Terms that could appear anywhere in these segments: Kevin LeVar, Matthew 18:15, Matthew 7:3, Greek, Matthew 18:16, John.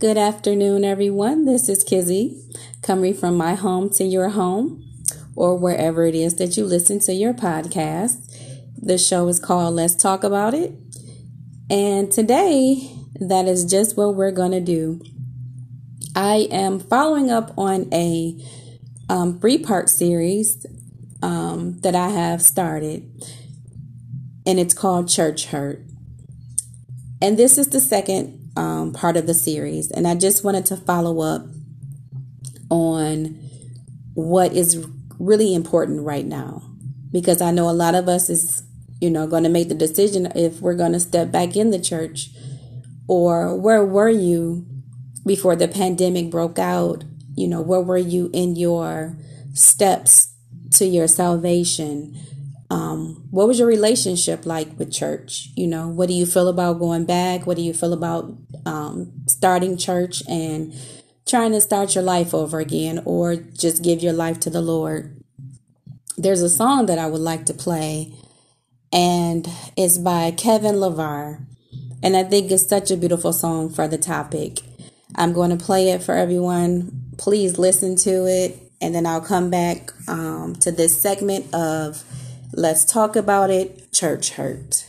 Good afternoon, everyone. This is Kizzy, coming from my home to your home, or wherever it is that you listen to your podcast. The show is called Let's Talk About It. And today, that is just what we're going to do. I am following up on a three-part series that I have started, and it's called Church Hurt. And this is the second part of the series, and I just wanted to follow up on what is really important right now, because I know a lot of us is, going to make the decision if we're going to step back in the church, or where were you before the pandemic broke out? Where were you in your steps to your salvation? What was your relationship like with church? What do you feel about going back? What do you feel about starting church and trying to start your life over again, or just give your life to the Lord? There's a song that I would like to play, and it's by Kevin LeVar. And I think it's such a beautiful song for the topic. I'm going to play it for everyone. Please listen to it. And then I'll come back to this segment of Let's Talk About It, Church Hurt.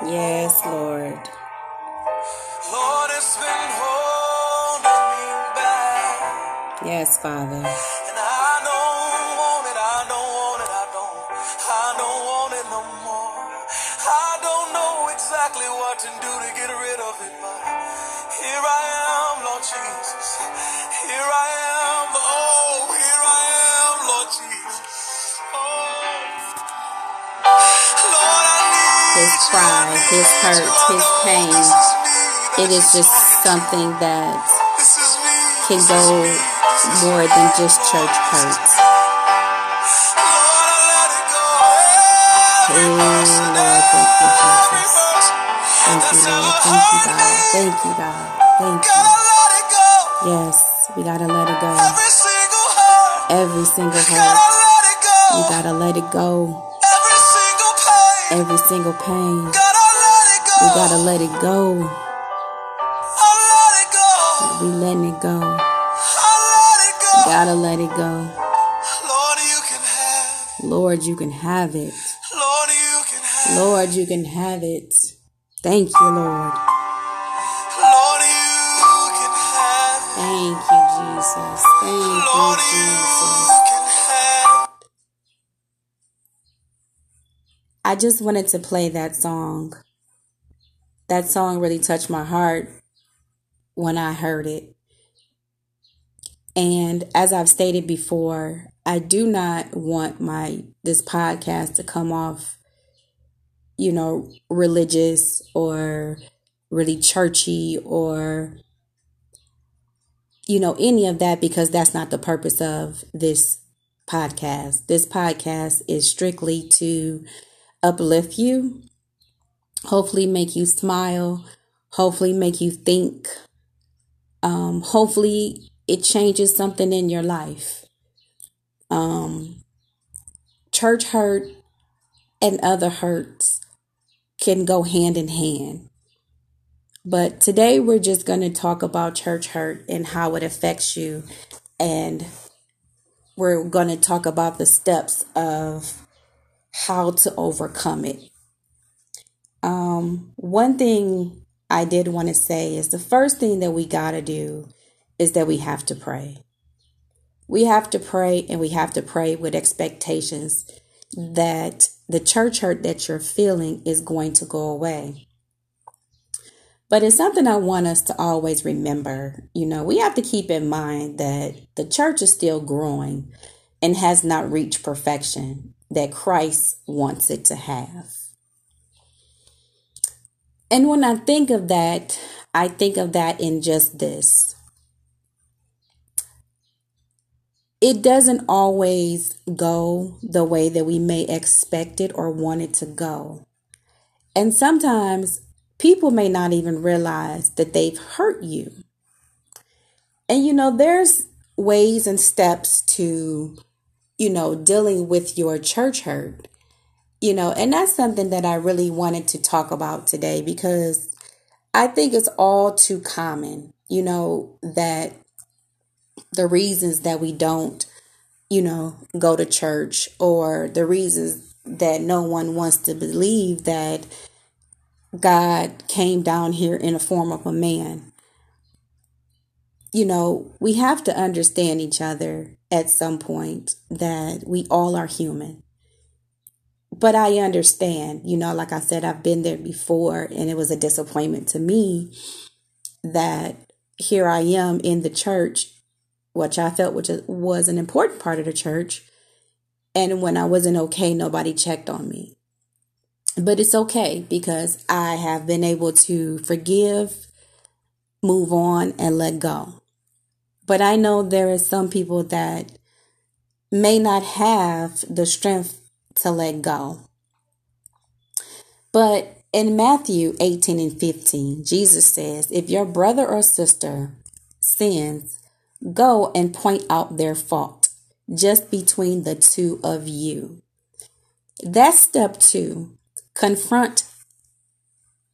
Yes, Lord. Lord, it's been holding me back. Yes, Father. And I don't want it, I don't want it, I don't want it no more. I don't know exactly what to do to get rid of it, but here I am, Lord Jesus. his hurt, his pain, it is just something that can go more than just church hurt. Oh, Lord, thank you, Jesus. Thank you, Lord. Thank you, God. Thank you, God. Thank you. Yes, we gotta let it go. Every single hurt. You gotta let it go. Every single pain. You gotta let it go. We letting it go. You gotta let it go. Lord, you can have it. Lord, you can have it. Thank you, Lord. Thank you, Jesus. Thank you, Jesus. I just wanted to play that song. That song really touched my heart when I heard it. And as I've stated before, I do not want this podcast to come off, religious or really churchy or, any of that, because that's not the purpose of this podcast. This podcast is strictly to uplift you, hopefully make you smile, hopefully make you think, hopefully it changes something in your life. Church hurt and other hurts can go hand in hand. But today we're just going to talk about church hurt and how it affects you. And we're going to talk about the steps of how to overcome it. One thing I did want to say is the first thing that we got to do is that we have to pray. We have to pray, and we have to pray with expectations that the church hurt that you're feeling is going to go away. But it's something I want us to always remember. We have to keep in mind that the church is still growing and has not reached perfection that Christ wants it to have. And when I think of that in just this. It doesn't always go the way that we may expect it or want it to go. And sometimes people may not even realize that they've hurt you. And, there's ways and steps to dealing with your church hurt, and that's something that I really wanted to talk about today, because I think it's all too common, that the reasons that we don't, go to church, or the reasons that no one wants to believe that God came down here in the form of a man. We have to understand each other at some point, that we all are human. But I understand, like I said, I've been there before, and it was a disappointment to me that here I am in the church, which I felt was an important part of the church. And when I wasn't okay, nobody checked on me. But it's okay, because I have been able to forgive, move on, and let go. But I know there are some people that may not have the strength to let go. But in Matthew 18:15, Jesus says, if your brother or sister sins, go and point out their fault just between the two of you. That's step two. Confront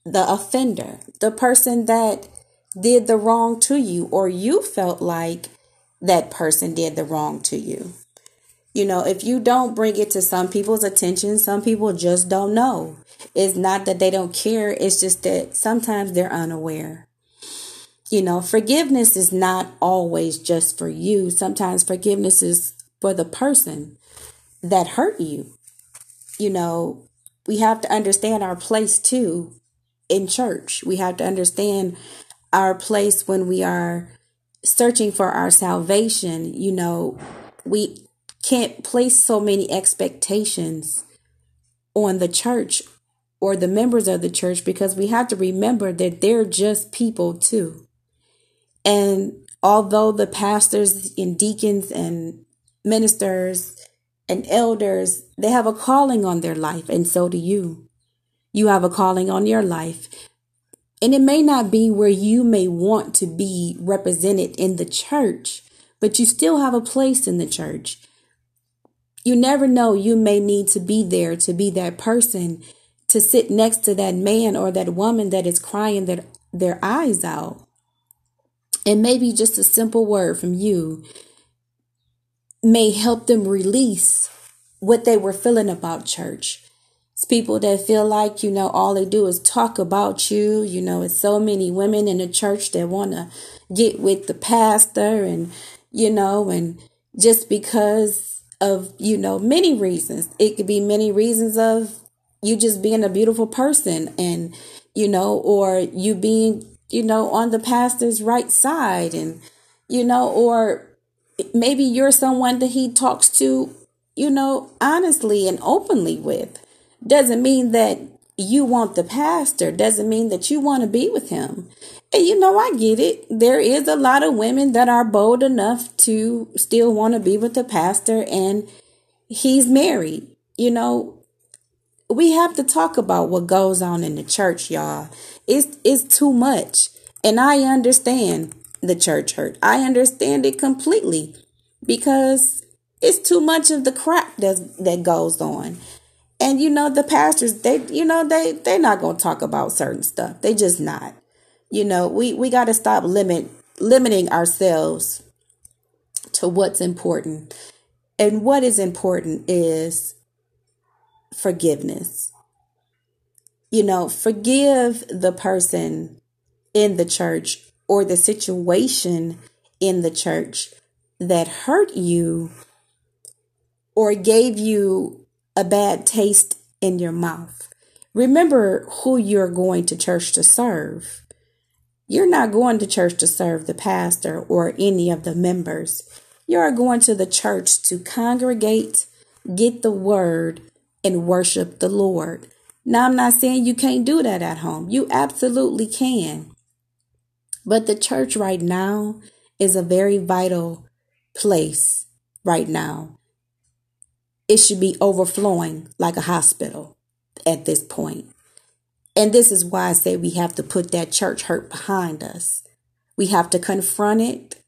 the offender, the person that did the wrong to you, or you felt like that person did the wrong to you. If you don't bring it to some people's attention, some people just don't know. It's not that they don't care. It's just that sometimes they're unaware. Forgiveness is not always just for you. Sometimes forgiveness is for the person that hurt you. We have to understand our place too in church. We have to understand our place when we are searching for our salvation. We can't place so many expectations on the church or the members of the church, because we have to remember that they're just people too. And although the pastors and deacons and ministers and elders, they have a calling on their life, and so do you. You have a calling on your life. And it may not be where you may want to be represented in the church, but you still have a place in the church. You never know, you may need to be there to be that person, to sit next to that man or that woman that is crying their eyes out. And maybe just a simple word from you may help them release what they were feeling about church. It's people that feel like, you know, all they do is talk about you. You know, it's so many women in the church that want to get with the pastor and, you know, and just because of, you know, many reasons. It could be many reasons of you just being a beautiful person and, you know, or you being, you know, on the pastor's right side and, you know, or maybe you're someone that he talks to, you know, honestly and openly with. Doesn't mean that you want the pastor. Doesn't mean that you want to be with him. And, you know, I get it. There is a lot of women that are bold enough to still want to be with the pastor and he's married. You know, we have to talk about what goes on in the church, y'all. It's too much. And I understand the church hurt. I understand it completely because it's too much of the crap that goes on. And, you know, the pastors, they're not going to talk about certain stuff. They just not. You know, we got to stop limiting ourselves to what's important. And what is important is forgiveness. You know, forgive the person in the church or the situation in the church that hurt you or gave you a bad taste in your mouth. Remember who you're going to church to serve. You're not going to church to serve the pastor or any of the members. You're going to the church to congregate, get the word, and worship the Lord. Now, I'm not saying you can't do that at home. You absolutely can. But the church right now is a very vital place right now. It should be overflowing like a hospital at this point. And this is why I say we have to put that church hurt behind us. We have to confront it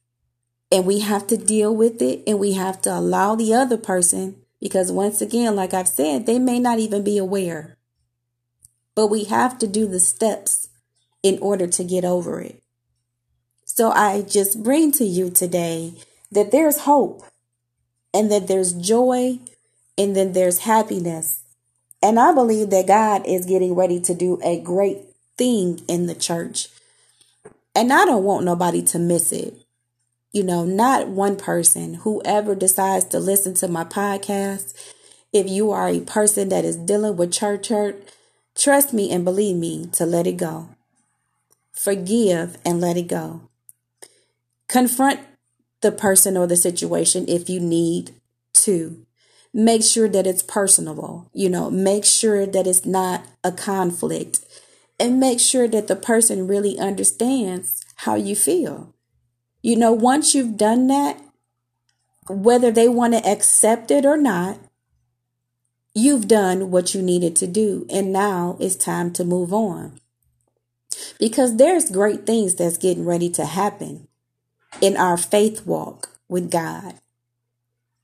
and we have to deal with it and we have to allow the other person, because once again, like I've said, they may not even be aware. But we have to do the steps in order to get over it. So I just bring to you today that there's hope and that there's joy and then there's happiness. And I believe that God is getting ready to do a great thing in the church. And I don't want nobody to miss it. You know, not one person, whoever decides to listen to my podcast. If you are a person that is dealing with church hurt, trust me and believe me to let it go. Forgive and let it go. Confront the person or the situation if you need to. Make sure that it's personable. You know, make sure that it's not a conflict. And make sure that the person really understands how you feel. You know, once you've done that, whether they want to accept it or not, you've done what you needed to do. And now it's time to move on. Because there's great things that's getting ready to happen in our faith walk with God.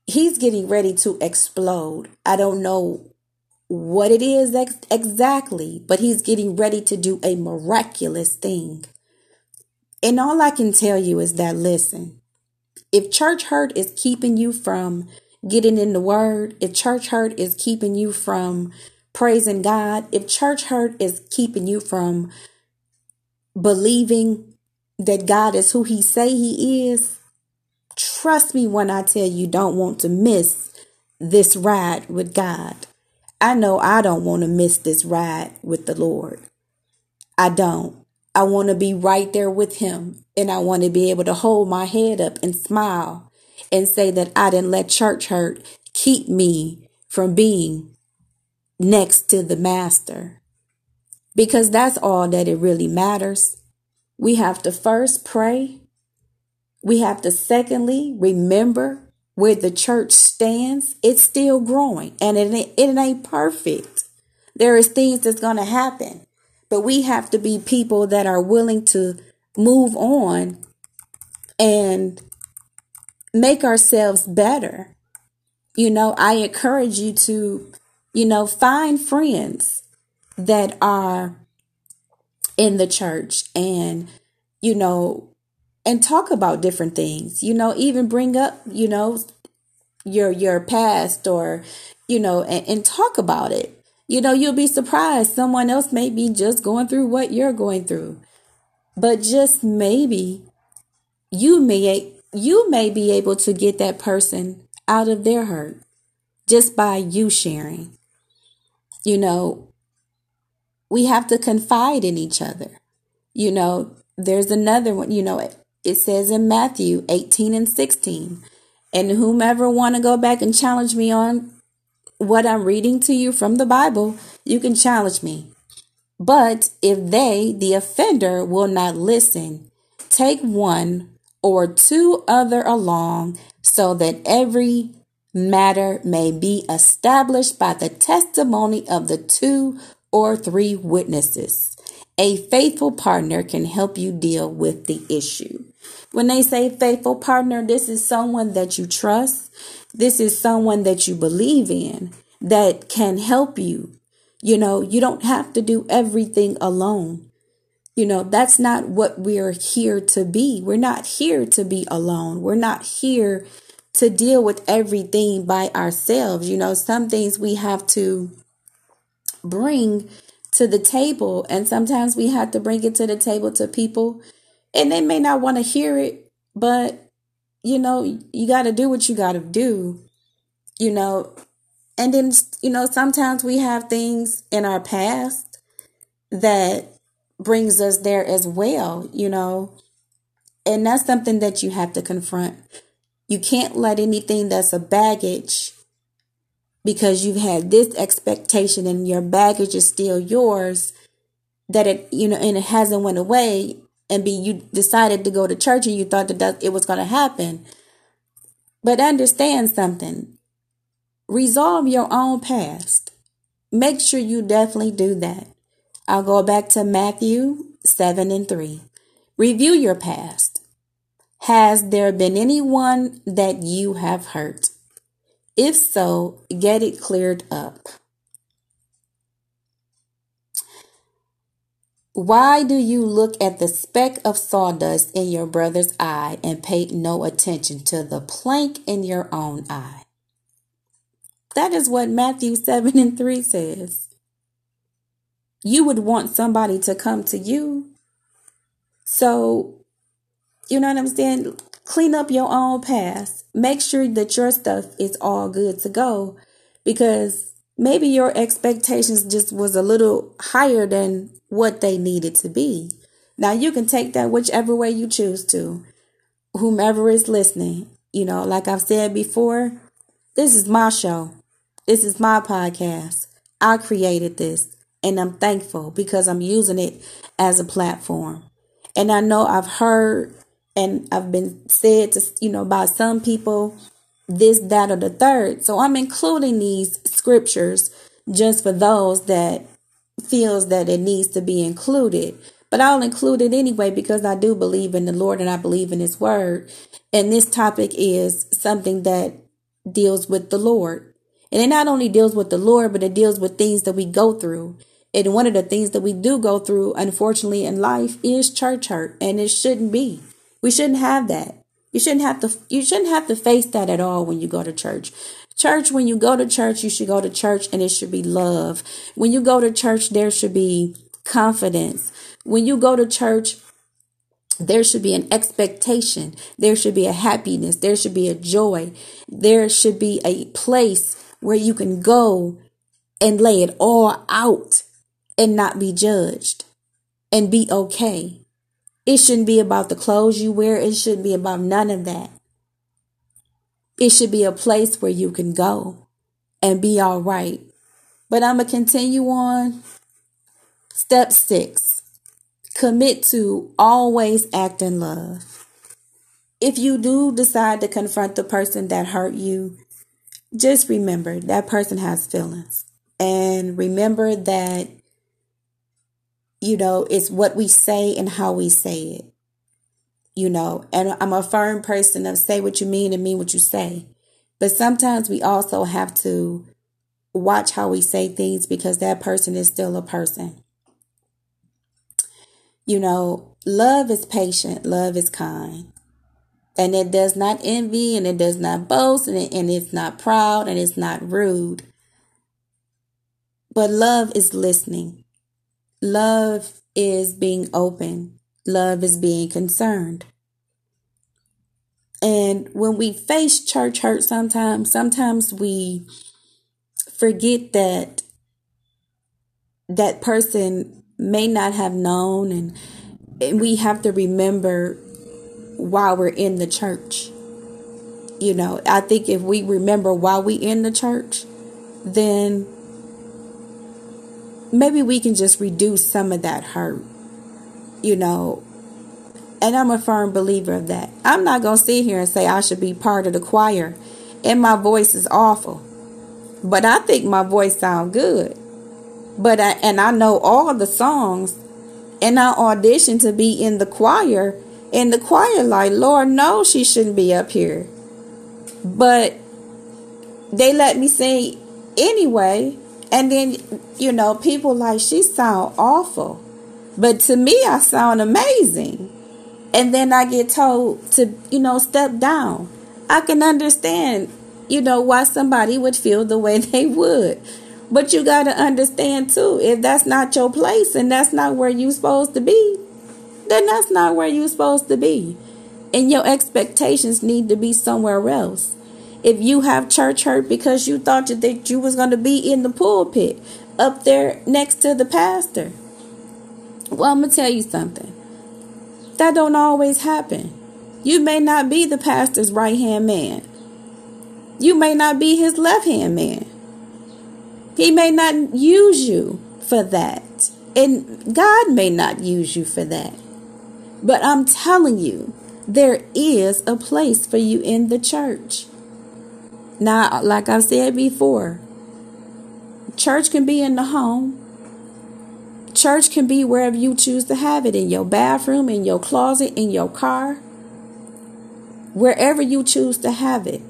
He's getting ready to explode. I don't know what it is exactly, but he's getting ready to do a miraculous thing. And all I can tell you is that, listen, if church hurt is keeping you from getting in the word, if church hurt is keeping you from praising God, if church hurt is keeping you from believing that God is who he say he is, trust me when I tell you don't want to miss this ride with God. I know I don't want to miss this ride with the Lord. I don't. I want to be right there with him. And I want to be able to hold my head up and smile and say that I didn't let church hurt keep me from being next to the master. because that's all that it really matters. We have to first pray. We have to secondly remember where the church stands. It's still growing and it ain't perfect. There is things that's going to happen, but we have to be people that are willing to move on and make ourselves better. You know, I encourage you to, you know, find friends that are in the church and, you know, and talk about different things, you know, even bring up, you know, your past or, you know, and talk about it. You know, you'll be surprised. Someone else may be just going through what you're going through. But just maybe you may be able to get that person out of their hurt just by you sharing. You know, we have to confide in each other. You know, there's another one, you know, it says in Matthew 18:16, and whomever want to go back and challenge me on what I'm reading to you from the Bible, you can challenge me. But if they, the offender, will not listen, take one or two other along so that every matter may be established by the testimony of the two or three witnesses. A faithful partner can help you deal with the issue. When they say faithful partner, this is someone that you trust. This is someone that you believe in that can help you. You know, you don't have to do everything alone. You know, that's not what we're here to be. We're not here to be alone. We're not here to deal with everything by ourselves. You know, some things we have to bring to the table, and sometimes we have to bring it to the table to people, and they may not want to hear it, but you know, you got to do what you got to do, you know. And then, you know, sometimes we have things in our past that brings us there as well, you know, and that's something that you have to confront. You can't let anything that's a baggage, because you've had this expectation and your baggage is still yours, that it, you know, and it hasn't went away, and you decided to go to church and you thought that it was going to happen. But understand something. Resolve your own past. Make sure you definitely do that. I'll go back to Matthew 7:3. Review your past. Has there been anyone that you have hurt? If so, get it cleared up. Why do you look at the speck of sawdust in your brother's eye and pay no attention to the plank in your own eye? That is what Matthew 7:3 says. You would want somebody to come to you. So, you know what I'm saying? Clean up your own past. Make sure that your stuff is all good to go, because maybe your expectations just was a little higher than what they needed to be. Now you can take that whichever way you choose to. Whomever is listening, you know, like I've said before, this is my show. This is my podcast. I created this, and I'm thankful because I'm using it as a platform. And I know I've heard, and I've been said to, you know, by some people, this, that, or the third. So I'm including these scriptures just for those that feels that it needs to be included. But I'll include it anyway, because I do believe in the Lord and I believe in his word. And this topic is something that deals with the Lord. And it not only deals with the Lord, but it deals with things that we go through. And one of the things that we do go through, unfortunately, in life is church hurt. And it shouldn't be. We shouldn't have that. You shouldn't have to face that at all when you go to church. When you go to church, you should go to church and it should be love. When you go to church, there should be confidence. When you go to church, there should be an expectation. There should be a happiness. There should be a joy. There should be a place where you can go and lay it all out and not be judged and be okay. It shouldn't be about the clothes you wear. It shouldn't be about none of that. It should be a place where you can go and be all right. But I'm going to continue on. Step 6, commit to always act in love. If you do decide to confront the person that hurt you, just remember that person has feelings. And remember that, you know, it's what we say and how we say it. You know, and I'm a firm person of say what you mean and mean what you say. But sometimes we also have to watch how we say things because that person is still a person. You know, love is patient. Love is kind. And it does not envy, and it does not boast, and it's not proud, and it's not rude. But love is listening. Love is being open. Love is being concerned. And when we face church hurt sometimes we forget that that person may not have known, and we have to remember why we're in the church. You know, I think if we remember why we in the church, then maybe we can just reduce some of that hurt. You know, and I'm a firm believer of that. I'm not going to sit here and say I should be part of the choir and my voice is awful. But I think my voice sounds good. And I know all the songs, and I auditioned to be in the choir. And the choir like, Lord, no, she shouldn't be up here. But they let me sing anyway. And then, you know, people like, she sound awful. But to me, I sound amazing. And then I get told to, you know, step down. I can understand, you know, why somebody would feel the way they would. But you got to understand, too, if that's not your place and that's not where you're supposed to be, then that's not where you're supposed to be. And your expectations need to be somewhere else. If you have church hurt because you thought that you was going to be in the pulpit up there next to the pastor, well, I'm going to tell you something. That don't always happen. You may not be the pastor's right-hand man. You may not be his left-hand man. He may not use you for that. And God may not use you for that. But I'm telling you, there is a place for you in the church. Now, like I've said before, church can be in the home. Church can be wherever you choose to have it, in your bathroom, in your closet, in your car, wherever you choose to have it.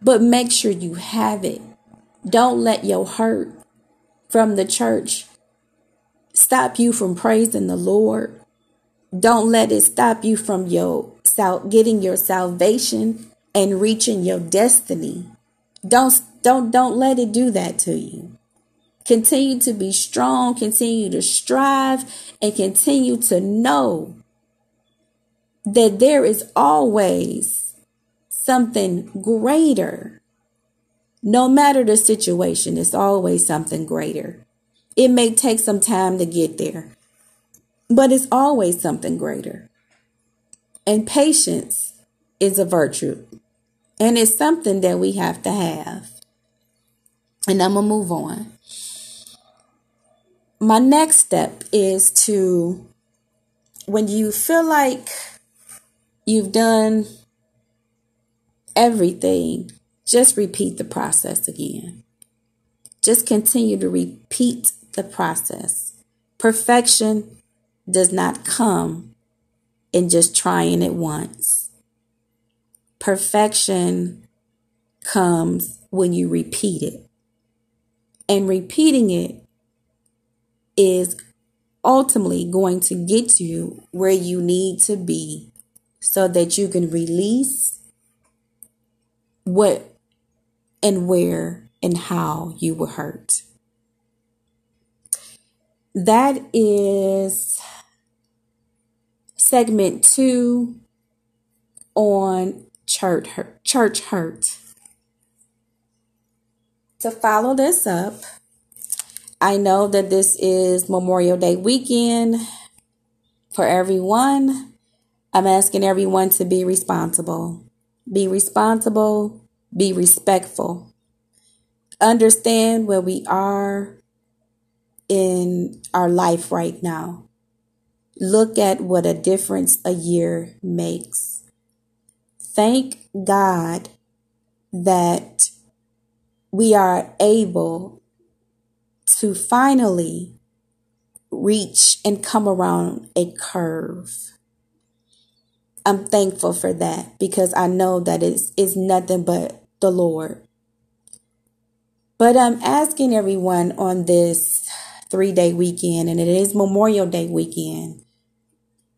But make sure you have it. Don't let your hurt from the church stop you from praising the Lord. Don't let it stop you from getting your salvation and reaching your destiny. Don't let it do that to you. Continue to be strong, continue to strive, and continue to know that there is always something greater. No matter the situation, it's always something greater. It may take some time to get there, but it's always something greater. And patience is a virtue, and it's something that we have to have. And I'm going to move on. My next step is to, when you feel like you've done everything, just repeat the process again. Just continue to repeat the process. Perfection does not come in just trying it once. Perfection comes when you repeat it. And repeating it is ultimately going to get you where you need to be so that you can release what and where and how you were hurt. That is segment 2 on church hurt. To follow this up, I know that this is Memorial Day weekend for everyone. I'm asking everyone to be responsible. Be responsible. Be respectful. Understand where we are in our life right now. Look at what a difference a year makes. Thank God that we are able to finally reach and come around a curve. I'm thankful for that because I know that it's nothing but the Lord. But I'm asking everyone on this 3-day weekend, and it is Memorial Day weekend,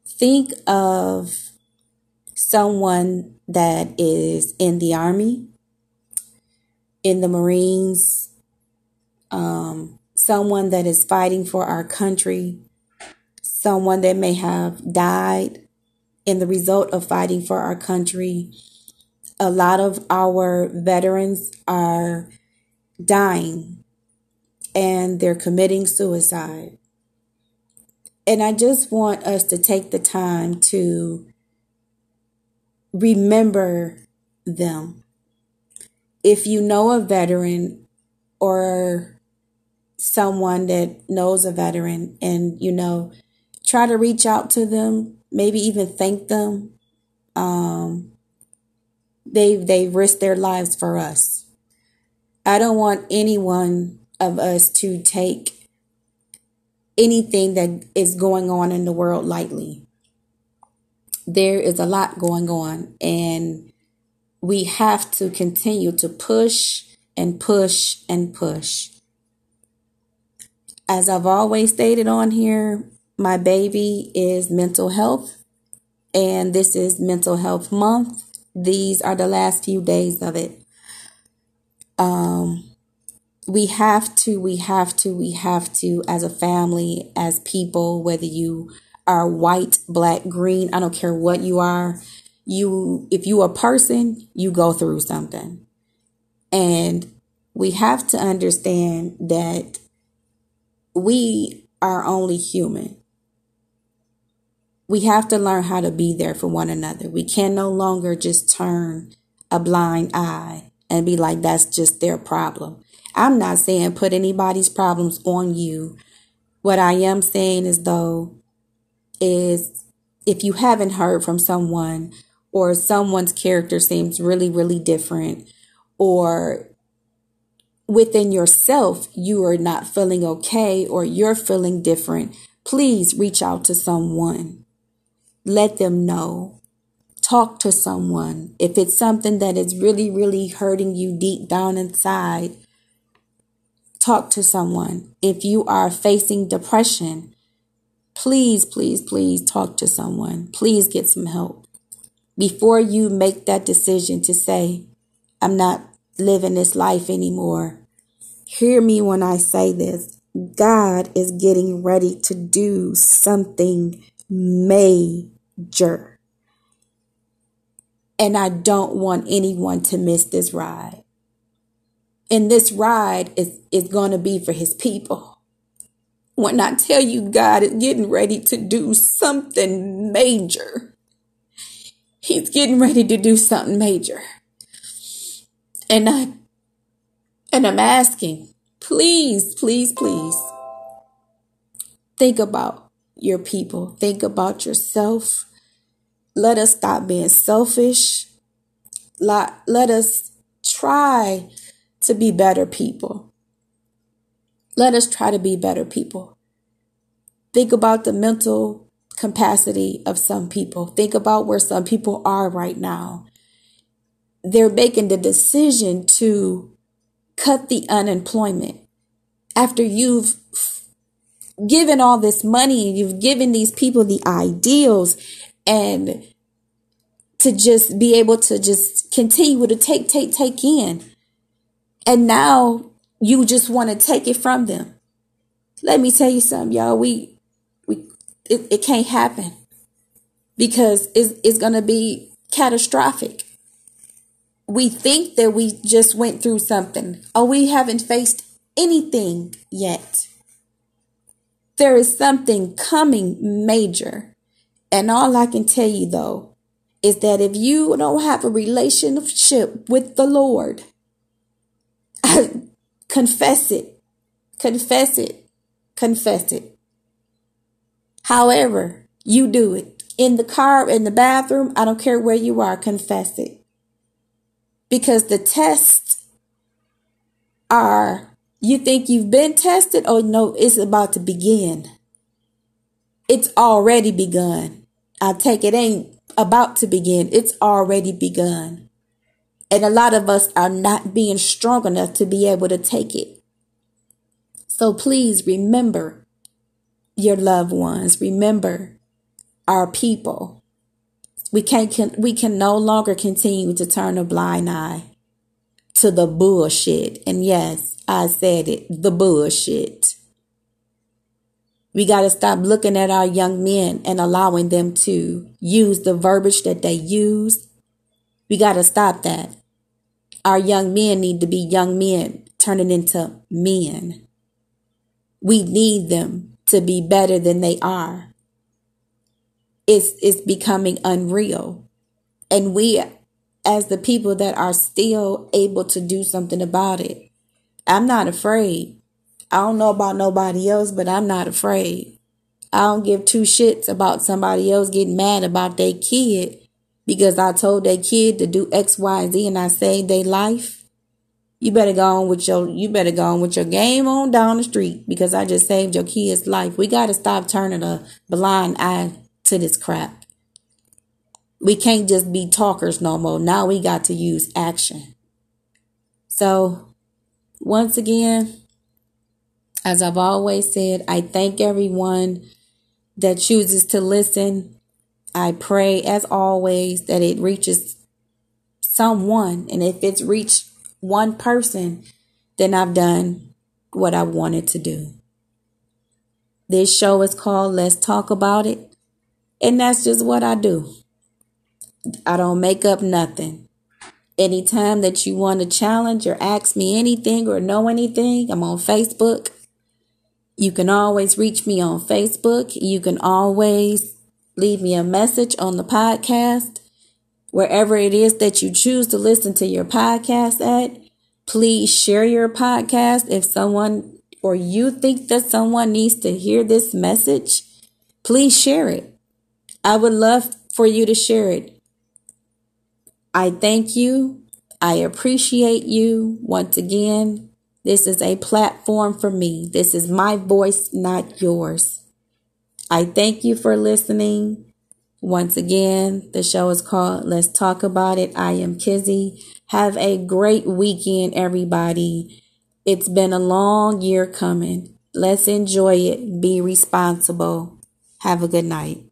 think of someone that is in the Army, in the Marines, someone that is fighting for our country, someone that may have died in the result of fighting for our country. A lot of our veterans are dying and they're committing suicide. And I just want us to take the time to remember them. If you know a veteran or someone that knows a veteran and, try to reach out to them, maybe even thank them. They risked their lives for us. I don't want any one of us to take anything that is going on in the world lightly. There is a lot going on, and we have to continue to push and push and push. As I've always stated on here, my baby is mental health, and this is Mental Health Month. These are the last few days of it. We have to, as a family, as people, whether you are white, black, green, I don't care what you are, if you a person, you go through something. And we have to understand that we are only human. We have to learn how to be there for one another. We can no longer just turn a blind eye and be like, that's just their problem. I'm not saying put anybody's problems on you. What I am saying is if you haven't heard from someone, or someone's character seems really, really different, or within yourself you are not feeling okay or you're feeling different, please reach out to someone. Let them know. Talk to someone. If it's something that is really, really hurting you deep down inside, talk to someone. If you are facing depression, please talk to someone. Please get some help. Before you make that decision to say, I'm not living this life anymore, hear me when I say this. God is getting ready to do something major. And I don't want anyone to miss this ride. And this ride is going to be for his people. When I tell you God is getting ready to do something major, he's getting ready to do something major. And I'm asking, please, think about your people. Think about yourself. Let us stop being selfish. Let us try to be better people. Think about the mental capacity of some people. Think about where some people are right now. They're making the decision to cut the unemployment. After you've given all this money and you've given these people the ideals, and to just be able to just continue to take in. And now you just want to take it from them. Let me tell you something, y'all. It can't happen, because it's going to be catastrophic. We think that we just went through something. Oh, we haven't faced anything yet. There is something coming major. And all I can tell you, though, is that if you don't have a relationship with the Lord, confess it. confess it. However you do it, in the car, in the bathroom, I don't care where you are, confess it. Because the tests are, you think you've been tested? Oh no, it's about to begin. It's already begun. I take it ain't about to begin. It's already begun. And a lot of us are not being strong enough to be able to take it. So please remember your loved ones. Remember our people. We can no longer continue to turn a blind eye to the bullshit. And yes, I said it, the bullshit. We got to stop looking at our young men and allowing them to use the verbiage that they use. We got to stop that. Our young men need to be young men turning into men. We need them to be better than they are. It's becoming unreal. And we, as the people that are still able to do something about it, I'm not afraid. I don't know about nobody else, but I'm not afraid. I don't give two shits about somebody else getting mad about their kid because I told their kid to do X, Y, Z and I saved their life. You better go on with your game on down the street because I just saved your kid's life. We got to stop turning a blind eye to this crap. We can't just be talkers no more. Now we got to use action. So once again, as I've always said, I thank everyone that chooses to listen. I pray, as always, that it reaches someone. And if it's reached one person, then I've done what I wanted to do. This show is called Let's Talk About It. And that's just what I do. I don't make up nothing. Anytime that you want to challenge or ask me anything or know anything, I'm on Facebook. You can always reach me on Facebook. You can always leave me a message on the podcast. Wherever it is that you choose to listen to your podcast at, please share your podcast. If someone or you think that someone needs to hear this message, please share it. I would love for you to share it. I thank you. I appreciate you. Once again, this is a platform for me. This is my voice, not yours. I thank you for listening. Once again, the show is called Let's Talk About It. I am Kizzy. Have a great weekend, everybody. It's been a long year coming. Let's enjoy it. Be responsible. Have a good night.